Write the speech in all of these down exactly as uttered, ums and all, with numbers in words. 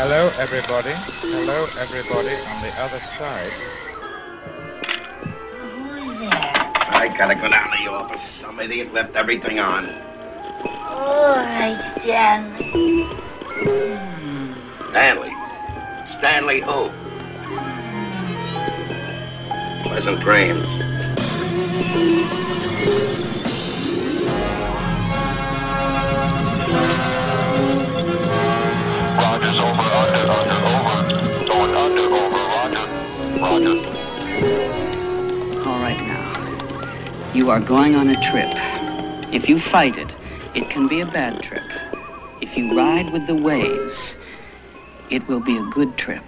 Hello, everybody. Hello, everybody on the other side. Who's that? I gotta go down to your office. Some idiot left everything on. All right, Stanley. Stanley? Stanley who? Pleasant dreams. Roger, over, under, under, over. Going under, over, roger. Roger. All right now. You are going on a trip. If you fight it, it can be a bad trip. If you ride with the waves, it will be a good trip.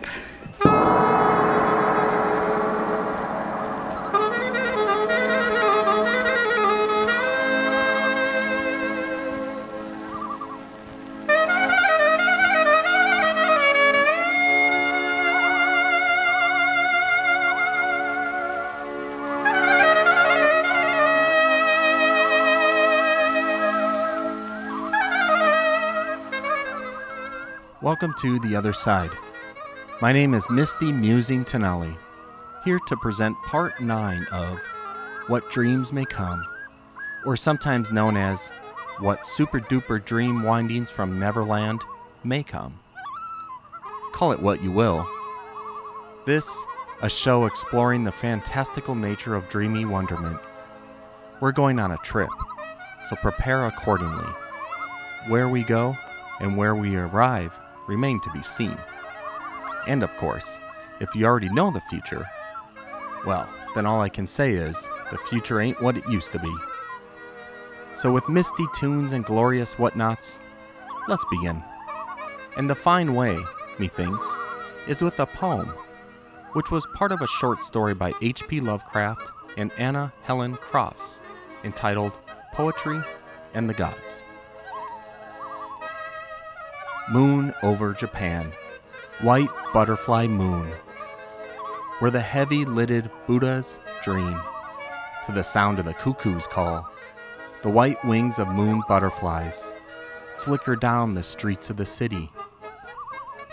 Welcome to The Other Side. My name is Misty Musing Tonelli, here to present part nine of What Dreams May Come, or sometimes known as What Super Duper Dream Windings from Neverland May Come. Call it what you will. This, a show exploring the fantastical nature of dreamy wonderment. We're going on a trip, so prepare accordingly. Where we go and where we arrive remain to be seen. And of course, if you already know the future, well, then all I can say is, the future ain't what it used to be. So with misty tunes and glorious whatnots, let's begin. And the fine way, methinks, is with a poem, which was part of a short story by H P Lovecraft and Anna Helen Crofts, entitled Poetry and the Gods. Moon over Japan, white butterfly moon, where the heavy-lidded Buddhas dream, to the sound of the cuckoo's call, the white wings of moon butterflies flicker down the streets of the city,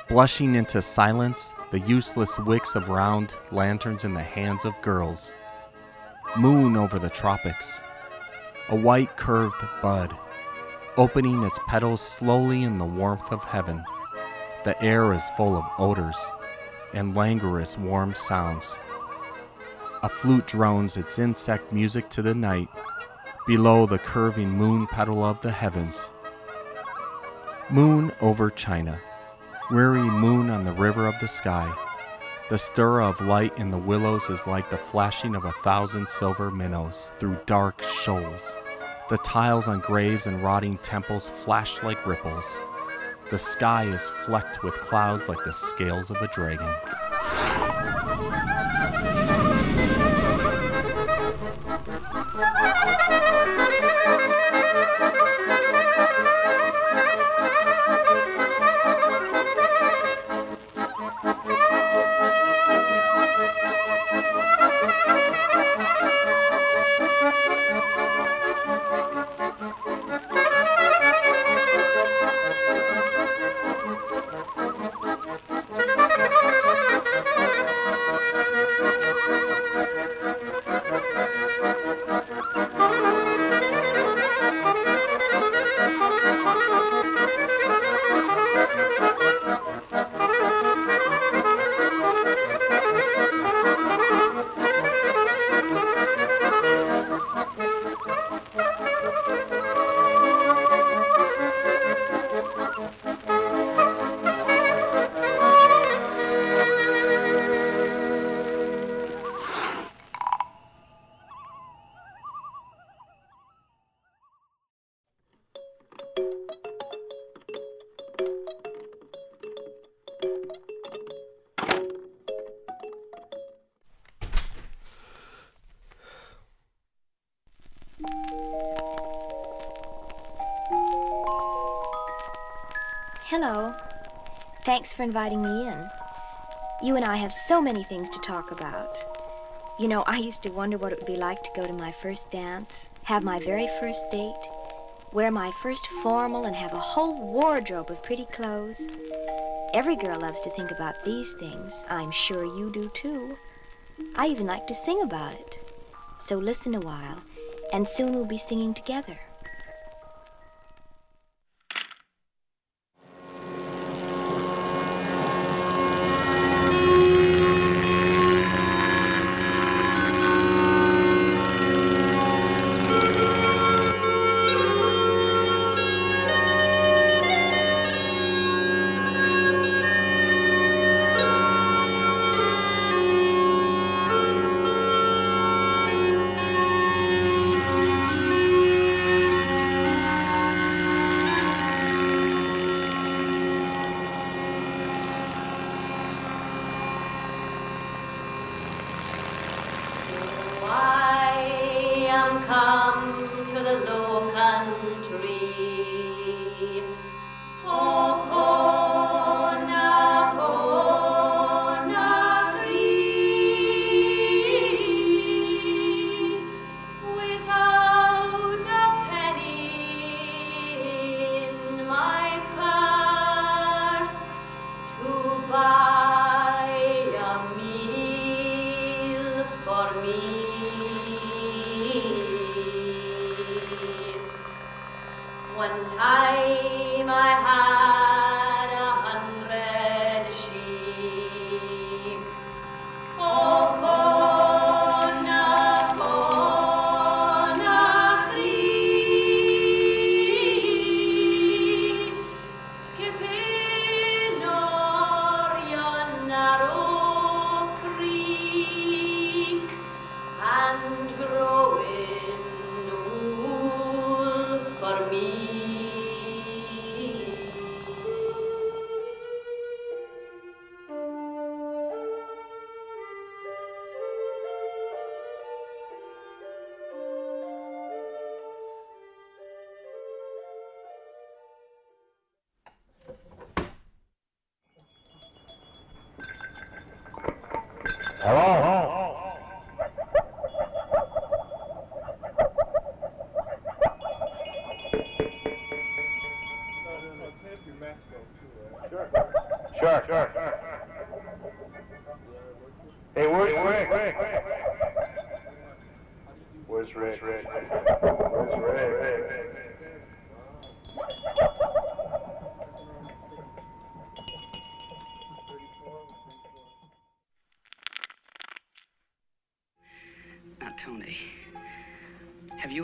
blushing into silence the useless wicks of round lanterns in the hands of girls. Moon over the tropics, a white curved bud, opening its petals slowly in the warmth of heaven. The air is full of odors and languorous warm sounds. A flute drones its insect music to the night below the curving moon petal of the heavens. Moon over China, weary moon on the river of the sky. The stir of light in the willows is like the flashing of a thousand silver minnows through dark shoals. The tiles on graves and rotting temples flash like ripples. The sky is flecked with clouds like the scales of a dragon. Hello. Thanks for inviting me in. You and I have so many things to talk about. You know, I used to wonder what it would be like to go to my first dance, have my very first date, wear my first formal and have a whole wardrobe of pretty clothes. Every girl loves to think about these things. I'm sure you do too. I even like to sing about it. So listen a while, and soon we'll be singing together.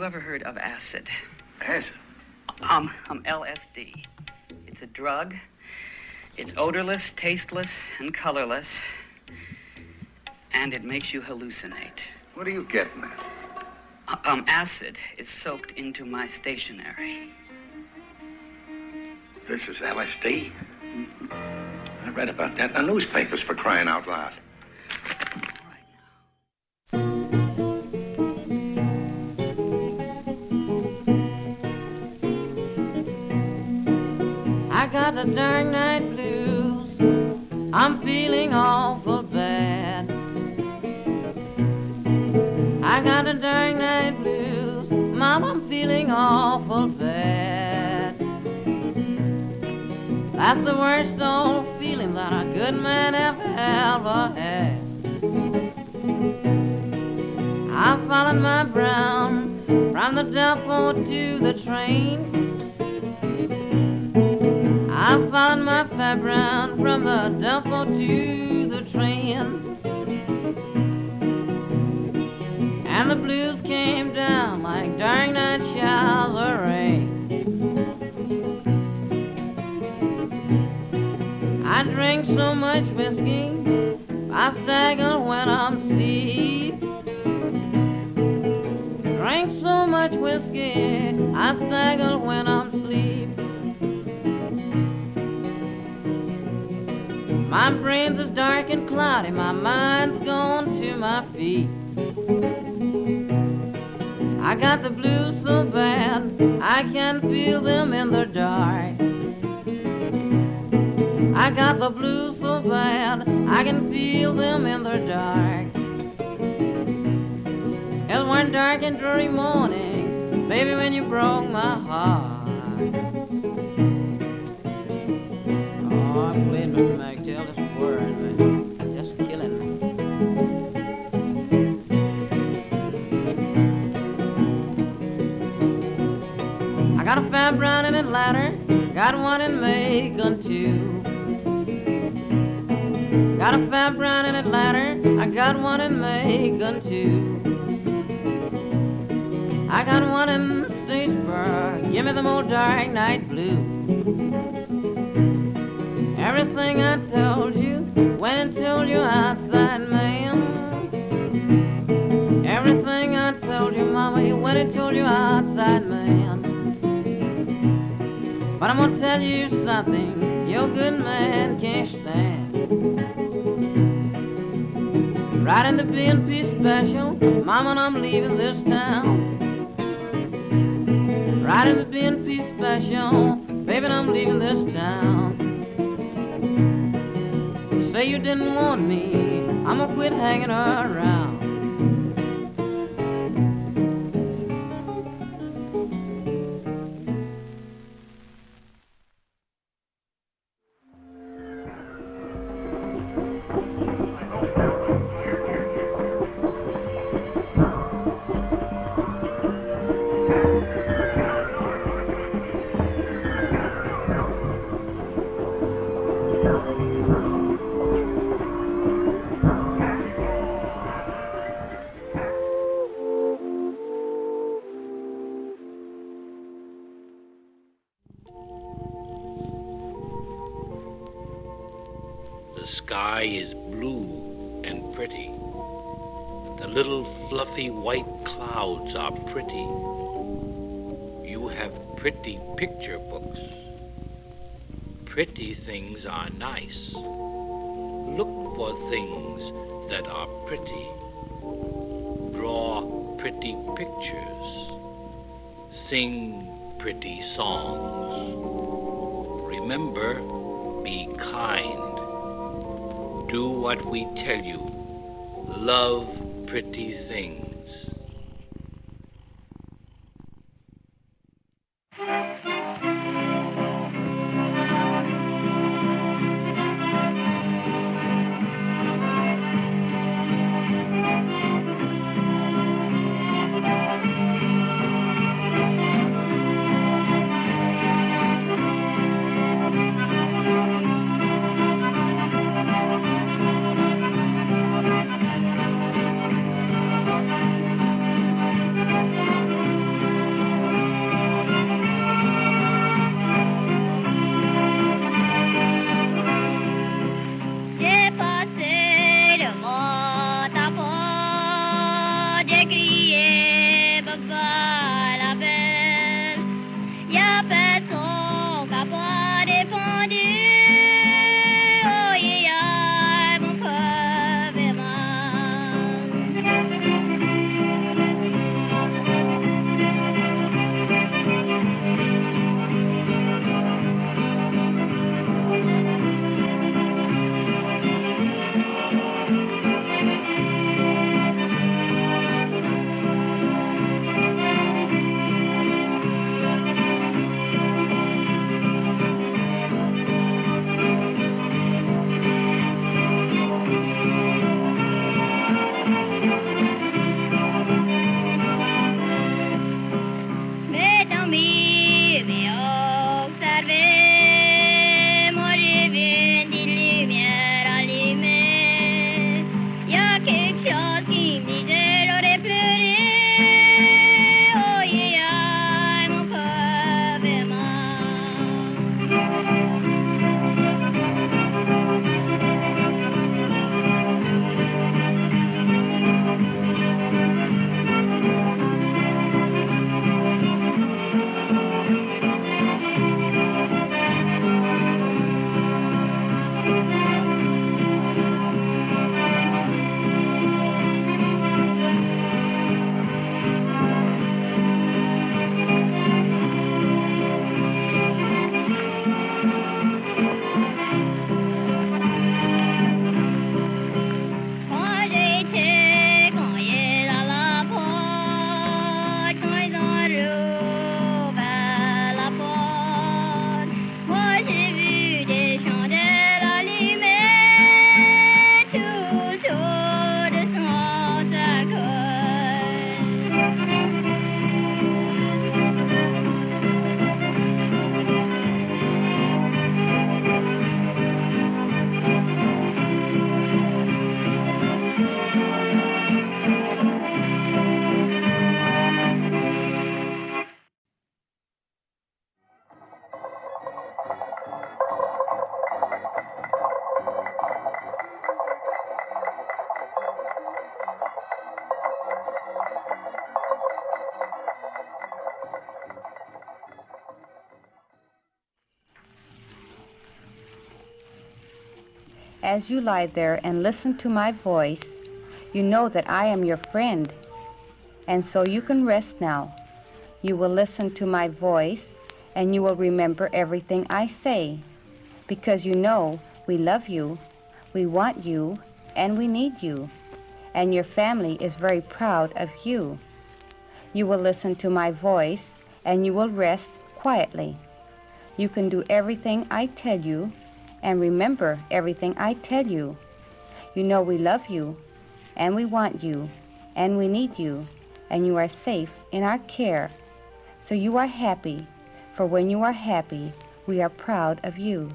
Ever heard of acid? Acid? Um, um, L S D. It's a drug. It's odorless, tasteless, and colorless. And it makes you hallucinate. What are you getting at? Uh, um, acid is soaked into my stationery. This is L S D? Mm-hmm. I read about that in the newspapers, for crying out loud. Got the dark night blues, I'm feeling awful bad. I got the dark night blues, Mom, I'm feeling awful bad. That's the worst old feeling that a good man ever, ever had. I followed my brown from the depot to the train. I followed my fair brown from the depot to the train. And the blues came down like dark night shower rain. I drank so much whiskey, I stagger when I'm sleep. Drank so much whiskey, I stagger when I'm sleep. My brain's is dark and cloudy, my mind's gone to my feet. I got the blues so bad, I can feel them in the dark. I got the blues so bad, I can feel them in the dark. It one dark and dreary morning, baby, when you broke my heart. Oh, I played my I got a fat brown in Atlanta, got one in Macon too. Got a fat brown in Atlanta, I got one in Macon too. I got one in Statesburg, give me them old dark night blue. Everything I told you, when I told you outside, man. Everything I told you, mama, when I told you outside, man. But I'm gonna tell you something your good man can't stand. Riding the B and P special, mama, I'm leaving this town. Riding the B and P special, baby, I'm leaving this town. Say you didn't want me, I'm gonna quit hanging around. Is blue and pretty. The little fluffy white clouds are pretty. You have pretty picture books. Pretty things are nice. Look for things that are pretty. Draw pretty pictures. Sing pretty songs. Remember, be kind. Do what we tell you. Love pretty things. As you lie there and listen to my voice, you know that I am your friend. And so you can rest now. You will listen to my voice, and you will remember everything I say. Because you know we love you, we want you, and we need you. And your family is very proud of you. You will listen to my voice, and you will rest quietly. You can do everything I tell you, and remember everything I tell you. You know we love you, and we want you, and we need you, and you are safe in our care. So you are happy, for when you are happy, we are proud of you.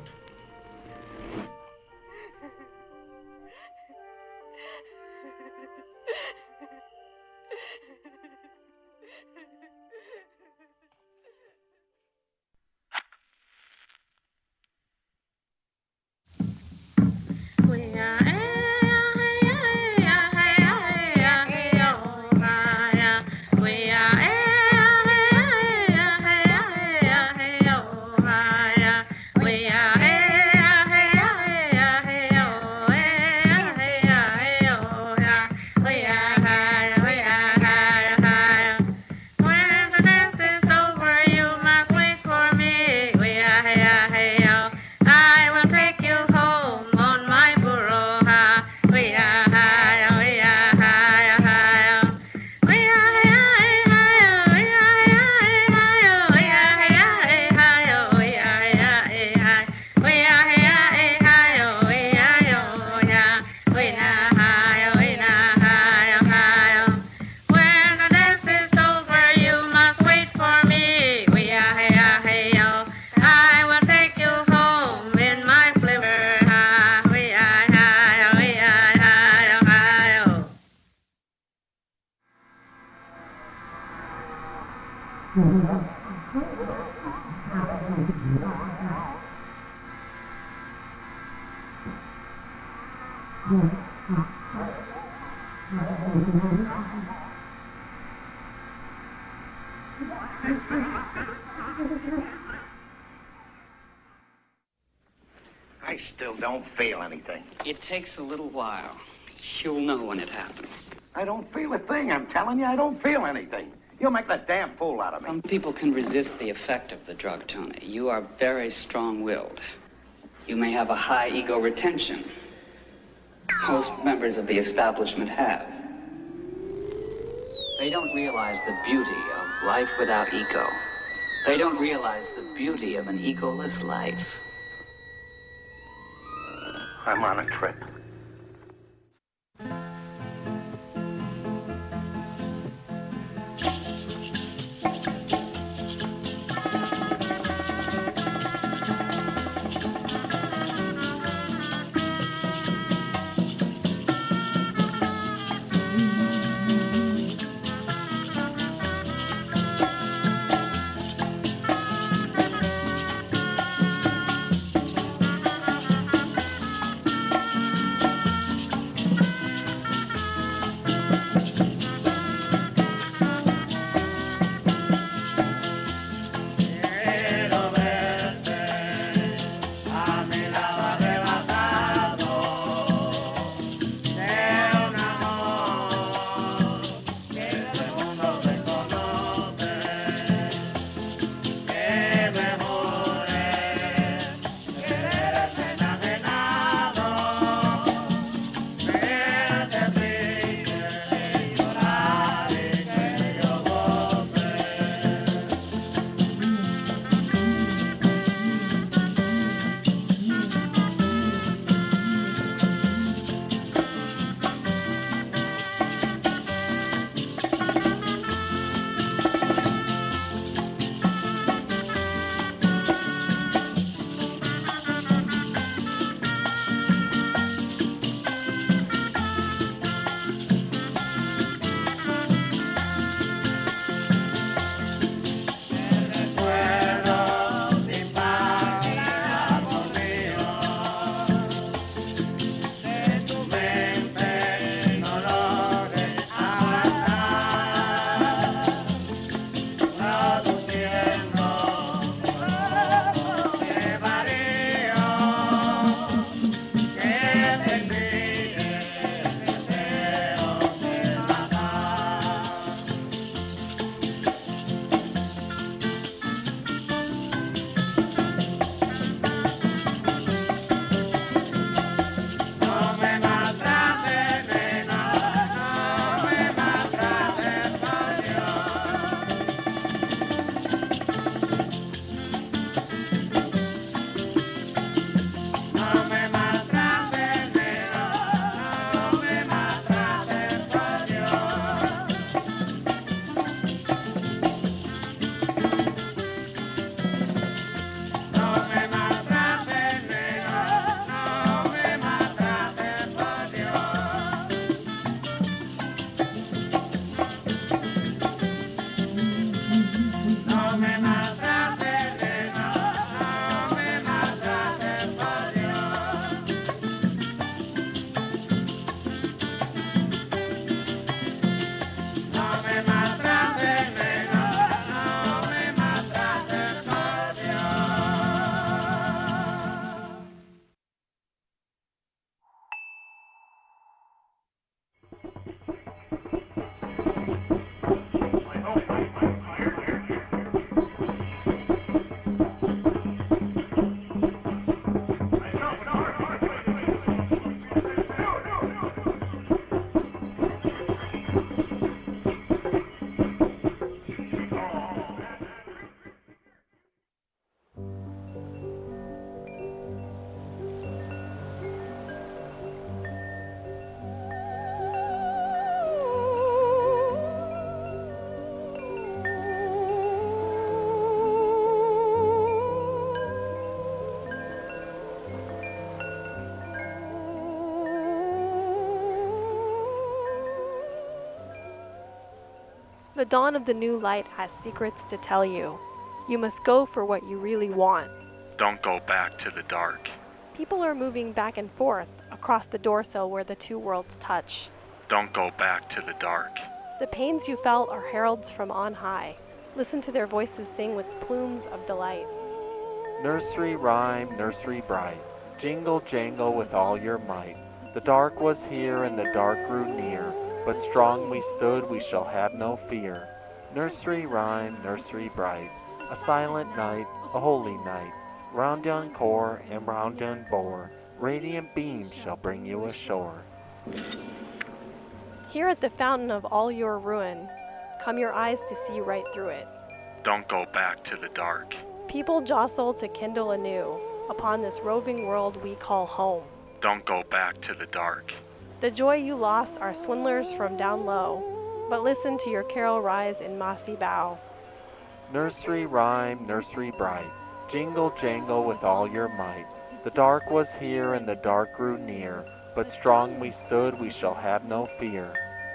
I still don't feel anything. It takes a little while. You'll know when it happens. I don't feel a thing. I'm telling you, I don't feel anything. You'll make that damn fool out of me. Some people can resist the effect of the drug, Tony. You are very strong-willed. You may have a high ego retention. Most members of the establishment have. They don't realize the beauty of life without ego. They don't realize the beauty of an egoless life. I'm on a trip. dawn of the new light has secrets to tell you. You must go for what you really want. Don't go back to the dark. People are moving back and forth across the doorsill where the two worlds touch. Don't go back to the dark. The pains you felt are heralds from on high. Listen to their voices sing with plumes of delight. Nursery rhyme, nursery bright, jingle jangle with all your might. The dark was here and the dark grew near, but strong we stood, we shall have no fear. Nursery rhyme, nursery bright, a silent night, a holy night. Round yon core and round yon bore, radiant beams shall bring you ashore. Here at the fountain of all your ruin, come your eyes to see right through it. Don't go back to the dark. People jostle to kindle anew upon this roving world we call home. Don't go back to the dark. The joy you lost are swindlers from down low, but listen to your carol rise in mossy bough. Nursery rhyme, nursery bright, jingle jangle with all your might. The dark was here and the dark grew near, but strong we stood, we shall have no fear.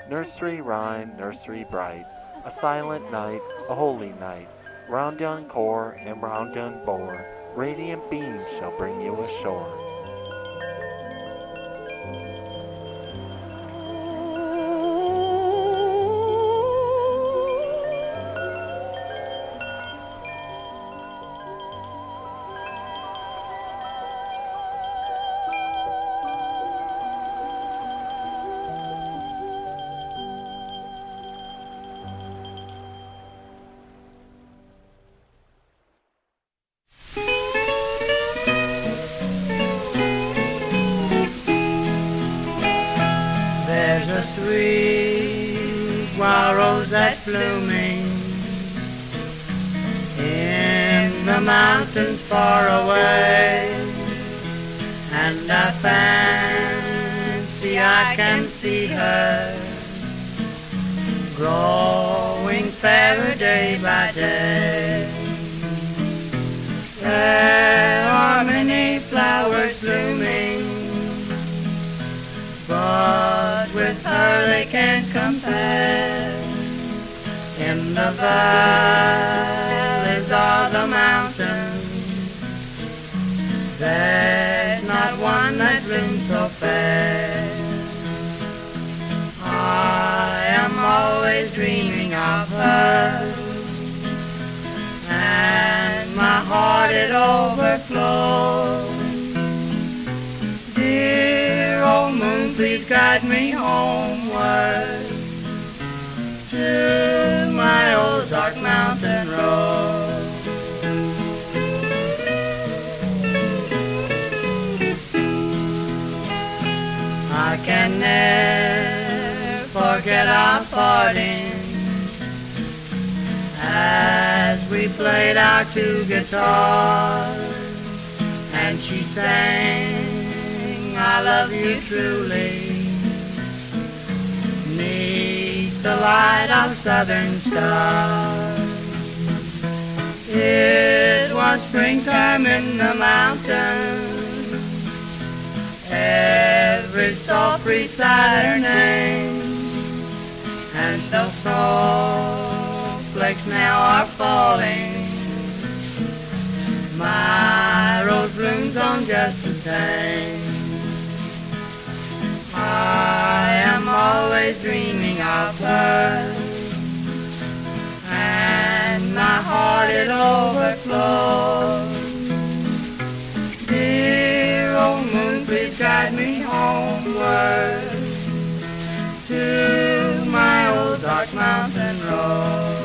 Nursery rhyme, nursery bright, a silent night, a holy night. Round yon core and round yon bore, radiant beams shall bring you ashore. Blooming in the mountains far away, and I fancy I can see her growing fairer day by day. There are many flowers blooming, but with her they can't compare. In the valleys of the mountains, there's not one that blooms so fair. I am always dreaming of her, and my heart it overflows. Dear old moon, please guide me homeward to my Ozark mountain road. I can never forget our parting as we played our two guitars and she sang, I love you truly. The light of southern stars. It was springtime in the mountains. Every soul recited her name, and the snowflakes now are falling. My rose blooms on just the same. I am always dreaming of her, and my heart it overflows. Dear old moon, please guide me homeward to my old dark mountain road.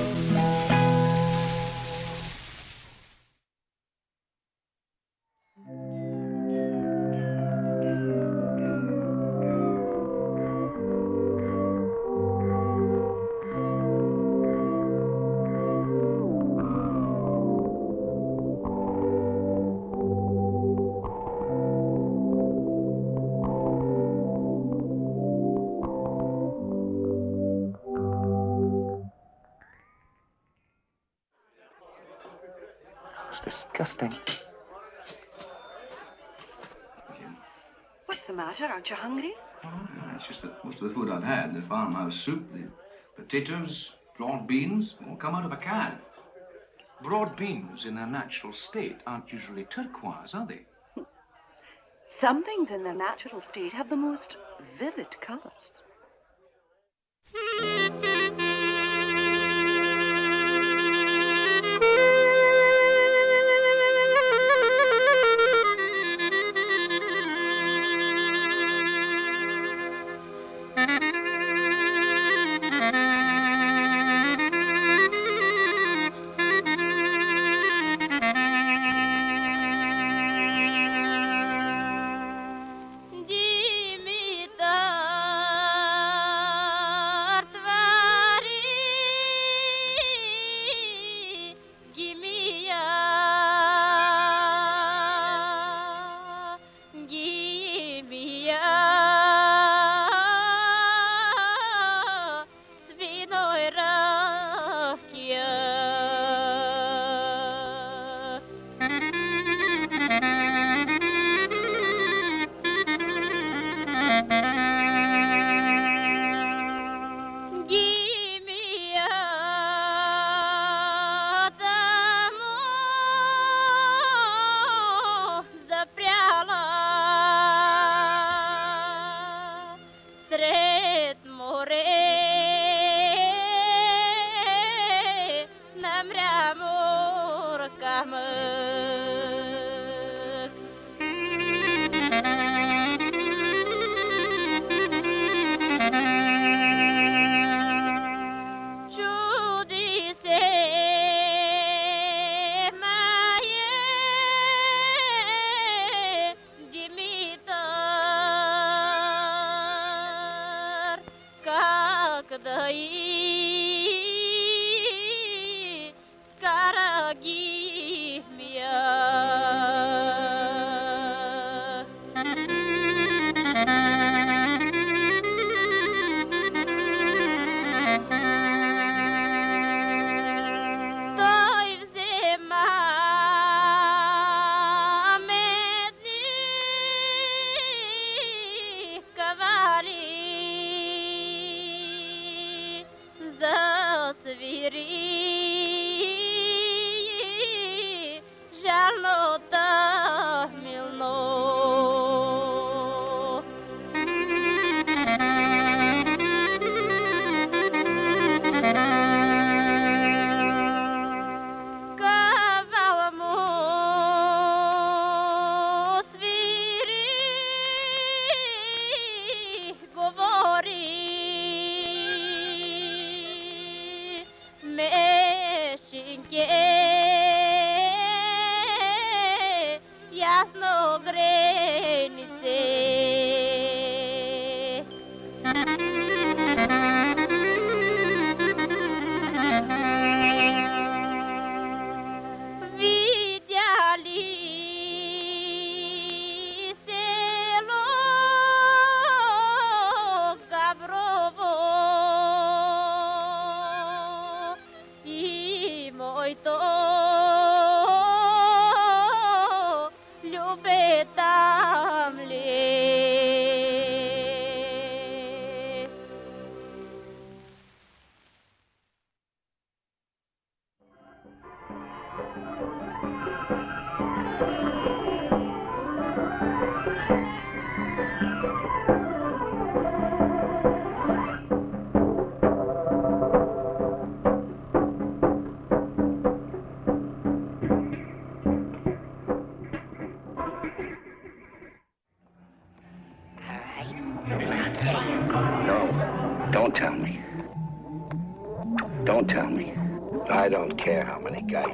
Disgusting. What's the matter? Aren't you hungry? Oh, yeah, it's just that most of the food I've had, the farmhouse soup, the potatoes, Broad beans won't come out of a can. Broad beans in their natural state aren't usually turquoise, are they? Some things in their natural state have the most vivid colors.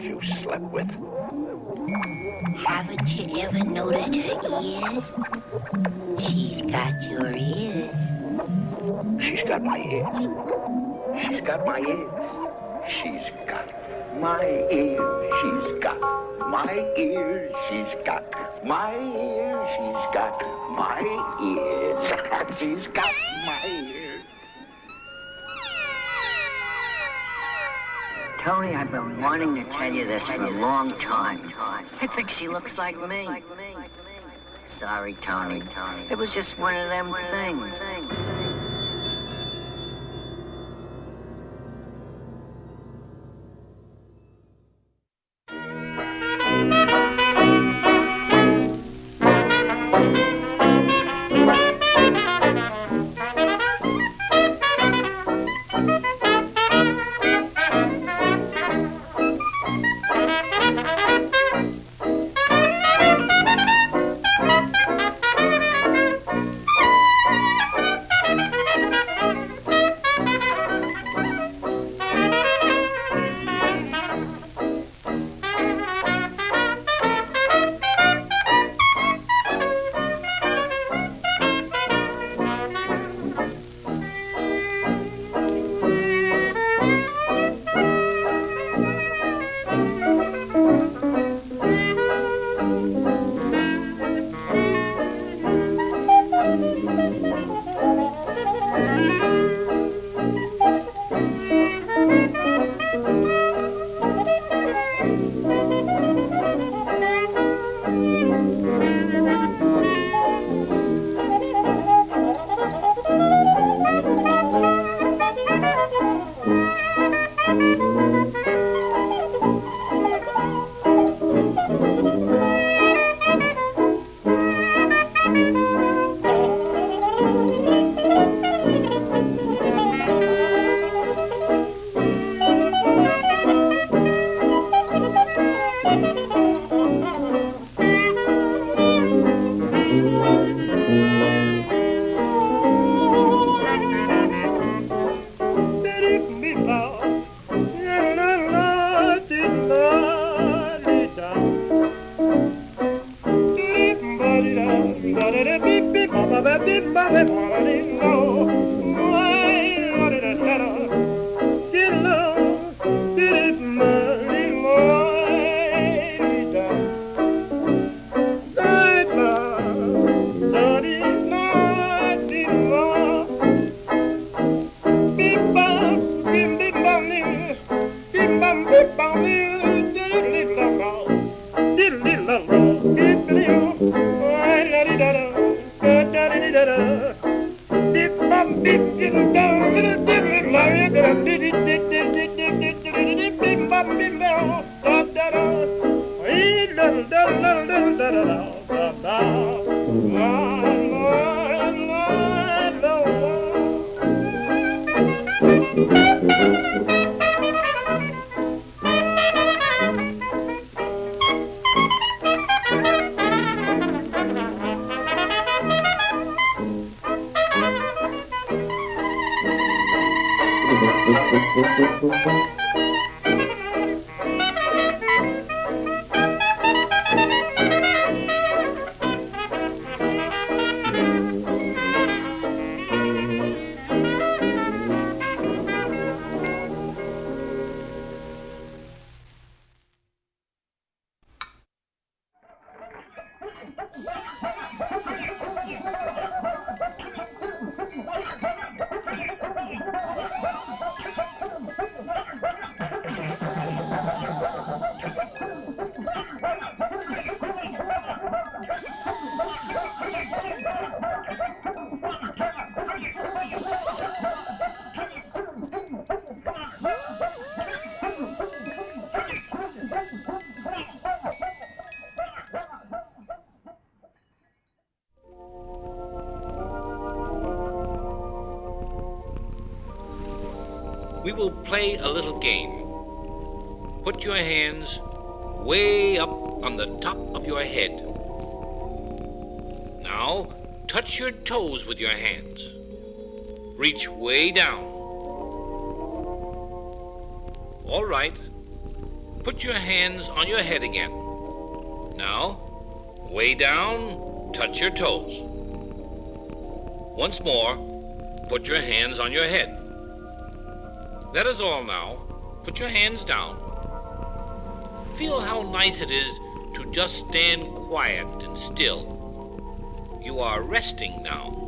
You slept with. Haven't you ever noticed her ears? She's got your ears. She's got my ears. She's got my ears. She's got my ears. She's got my ears. She's got my ears. She's got my ears. She's got my ears. Tony, I've been wanting to tell you this for a long time. I think she looks like me. Sorry, Tony. It was just one of them things. Play a little game. Put your hands way up on the top of your head. Now, touch your toes with your hands. Reach way down. All right. Put your hands on your head again. Now, way down, touch your toes. Once more, put your hands on your head. That is all now. Put your hands down. Feel how nice it is to just stand quiet and still. You are resting now.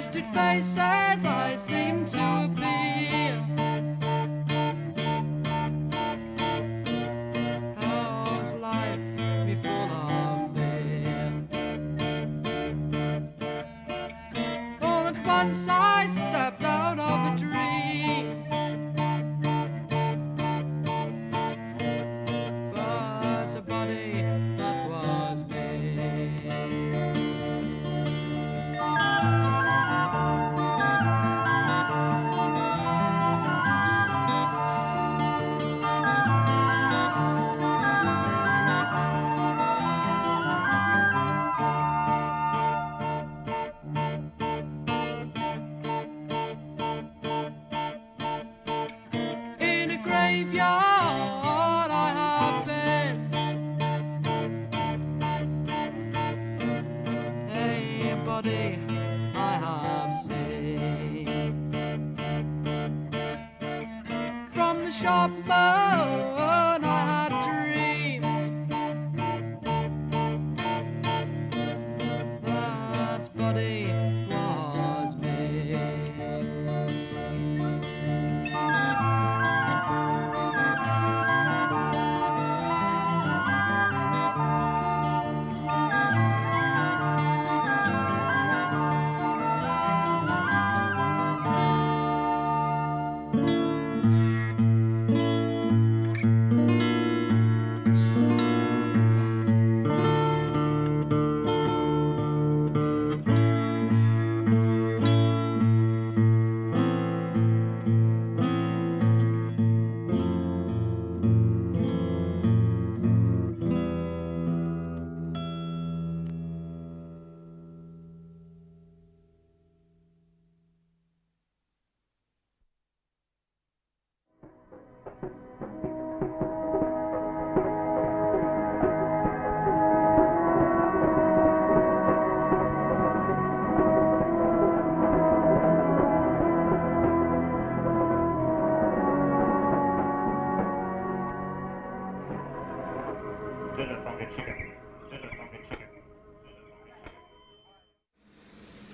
twisted face as I seem to appear. How's life before of fear? All at once I stepped out of a dream, but a body that was me. Graveyard I have been, a body I have seen. From the shop I had dreamed that body was me.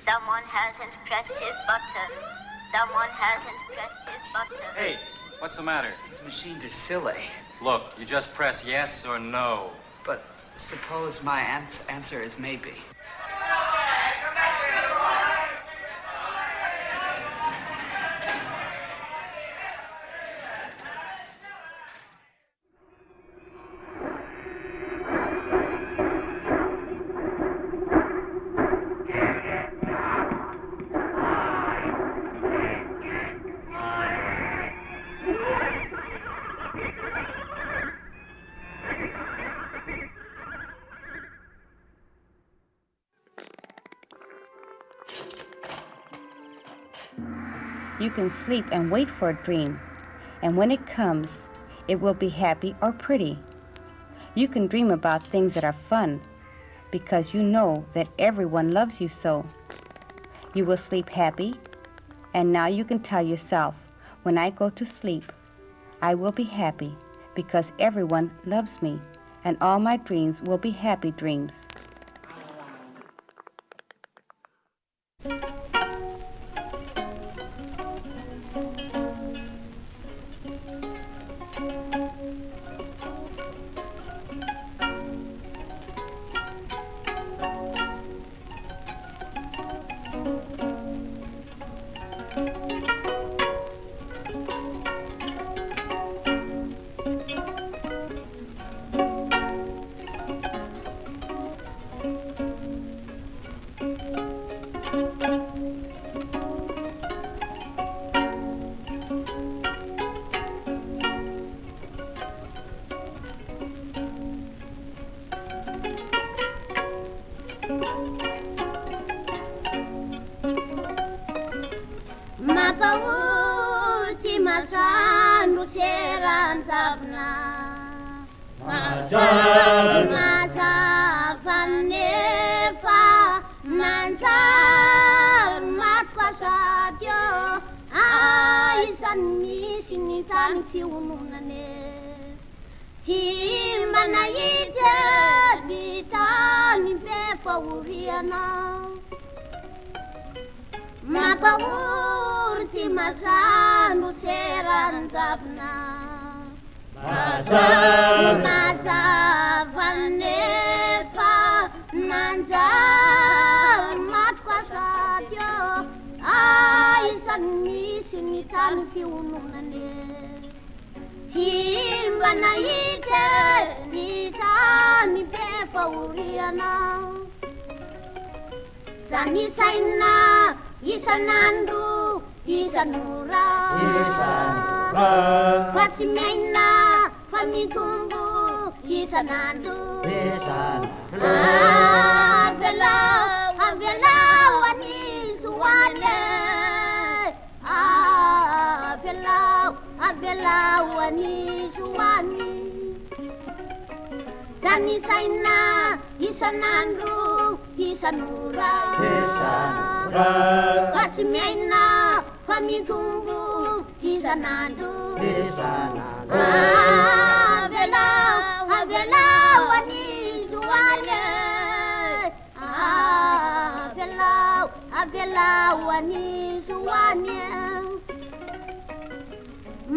Someone hasn't pressed his button. Someone hasn't pressed his button. Hey, what's the matter? These machines are silly. Look, you just press yes or no. But suppose my ans- answer is maybe. You can sleep and wait for a dream, and when it comes, it will be happy or pretty. You can dream about things that are fun, because you know that everyone loves you so. You will sleep happy, and now you can tell yourself, when I go to sleep, I will be happy, because everyone loves me, and all my dreams will be happy dreams. να παγούρτι μαζάνου σερανταπνά. Μαζάν, μαζάβανε παναντζάλ, μάτπασάτιο, άισαν μίσιν ήταν φιουνούμενε. Σύμβαναείτε, ήταν υπεφαουρίανα. Σαν ίσα εινά, ίσαν άντρου, ίσαν ουρά. Φατσιμένα, φαμιτούμπου, ίσαν άντρου. Αβελάου, αβελάου, ανίσουάνε. Αβελάου, αβελάου, ανίσουάνε. Σαν ίσα εινά, ίσαν άντρου, ίσαν ουρά. Φατσιμένα, φαμιτούμπου, ίσαν άντρου. Αβελάου, αβελάου, ανίσουάνε. Αβελάου, αβελάου, ανίσουάνε.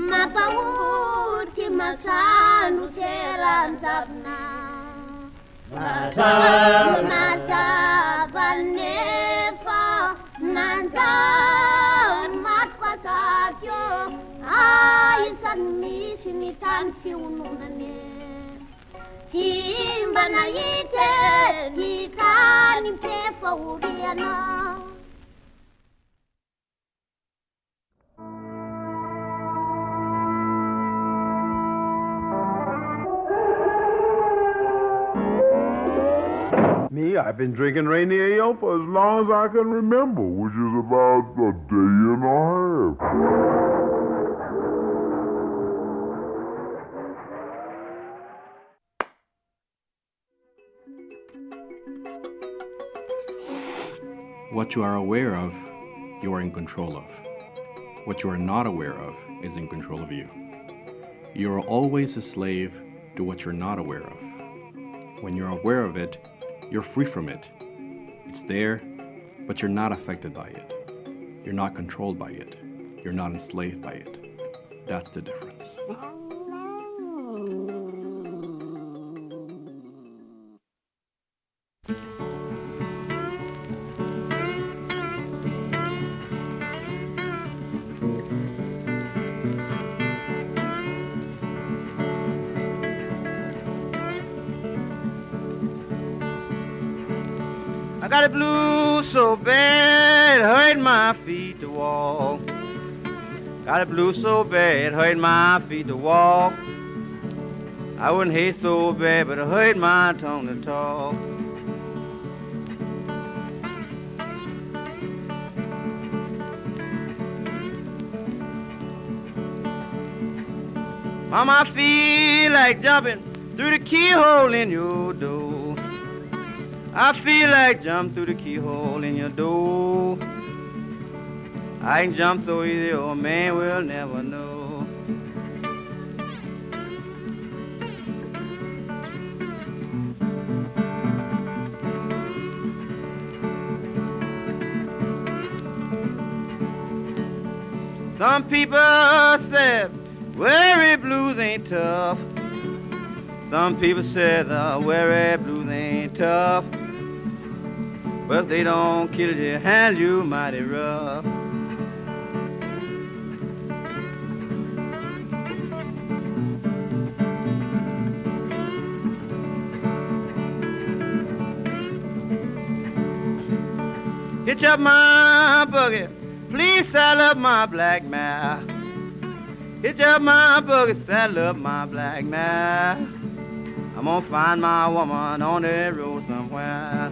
Μα παούρτι μαζάνου σερανταπνά. Μαζάν, μαζάβανε φαναντάν, μάτπασάτιο, άισαν μίσιν ήταν φιουνούμενε. Σύμβαναείτε, ήταν υπεφαουρίανα. Me, I've been drinking Rainier Ale for as long as I can remember, which is about a day and a half. What you are aware of, you are in control of. What you are not aware of is in control of you. You are always a slave to what you're not aware of. When you're aware of it, you're free from it. It's there, but you're not affected by it. You're not controlled by it. You're not enslaved by it. That's the difference. I got a blues so bad, hurt my feet to walk. Got a blues so bad, hurt my feet to walk. I wouldn't hate so bad, but it hurt my tongue to talk. Mama, I feel like jumping through the keyhole in your door. I feel like jump through the keyhole in your door. I can jump so easy, oh man, we'll never know. Some people said, worry blues ain't tough. Some people said, the worry blues ain't tough. But if they don't kill you, hand you mighty rough. Hitch up my buggy, please saddle up my black mare. Hitch up my buggy, saddle up my black mare. I'm gonna find my woman on the road somewhere.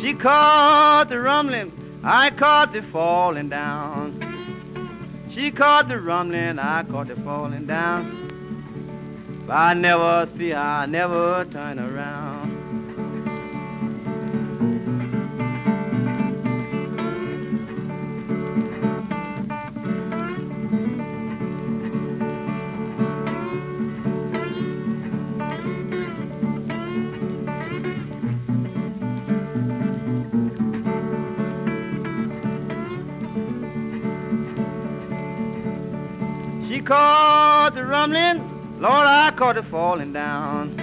She caught the rumbling, I caught the falling down. She caught the rumbling, I caught the falling down. But I never see her, I never turn around. She caught the rumbling, Lord, I caught the falling down.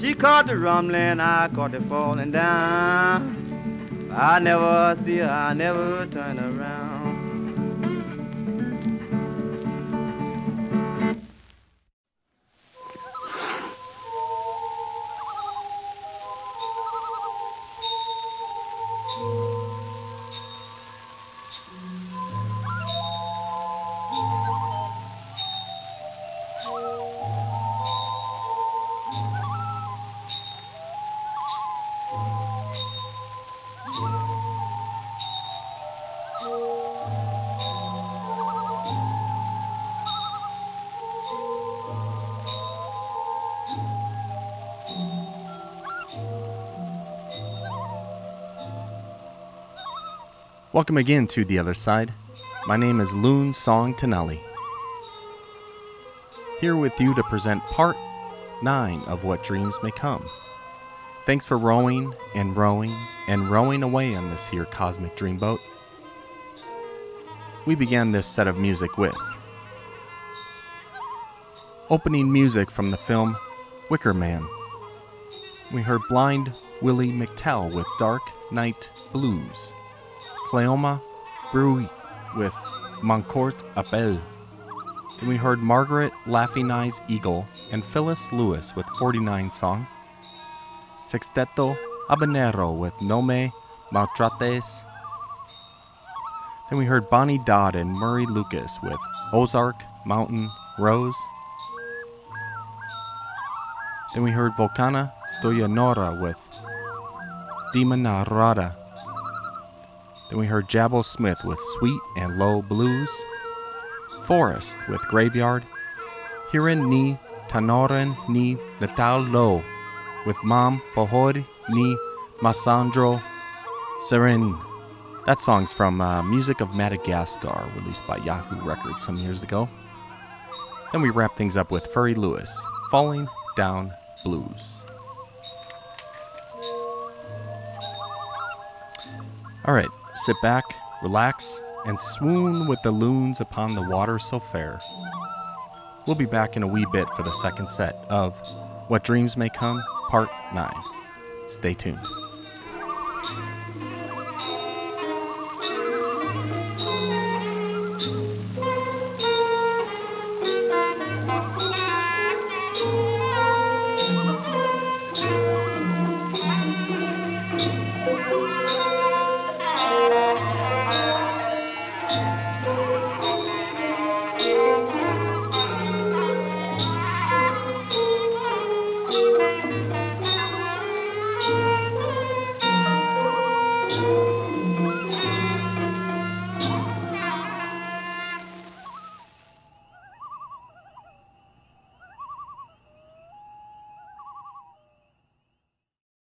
She caught the rumbling, I caught the falling down. I never see her, I never turn around. Welcome again to The Other Side. My name is Loon Song Tanelli, here with you to present part nine of What Dreams May Come. Thanks for rowing and rowing and rowing away on this here cosmic dreamboat. We began this set of music with opening music from the film Wicker Man. We heard Blind Willie McTell with Dark Night Blues, Cleoma Bruy with Moncourt Appel. Then we heard Margaret Laughing Eyes Eagle and Phyllis Lewis with forty-nine song. Sexteto Abenero with Nome Maltrates. Then we heard Bonnie Dodd and Murray Lucas with Ozark, Mountain, Rose. Then we heard Volcana Stoyanora with Dimanarrada. Then we heard Jabbo Smith with Sweet and Low Blues, Forest with Graveyard, Hirin ni Tanoran ni Natalo with Mam Pohori ni Masandro Serin. That song's from uh, Music of Madagascar, released by Yahoo Records some years ago. Then we wrap things up with Furry Lewis, Falling Down Blues. All right. Sit back, relax, and swoon with the loons upon the water so fair. We'll be back in a wee bit for the second set of What Dreams May Come, Part nine. Stay tuned.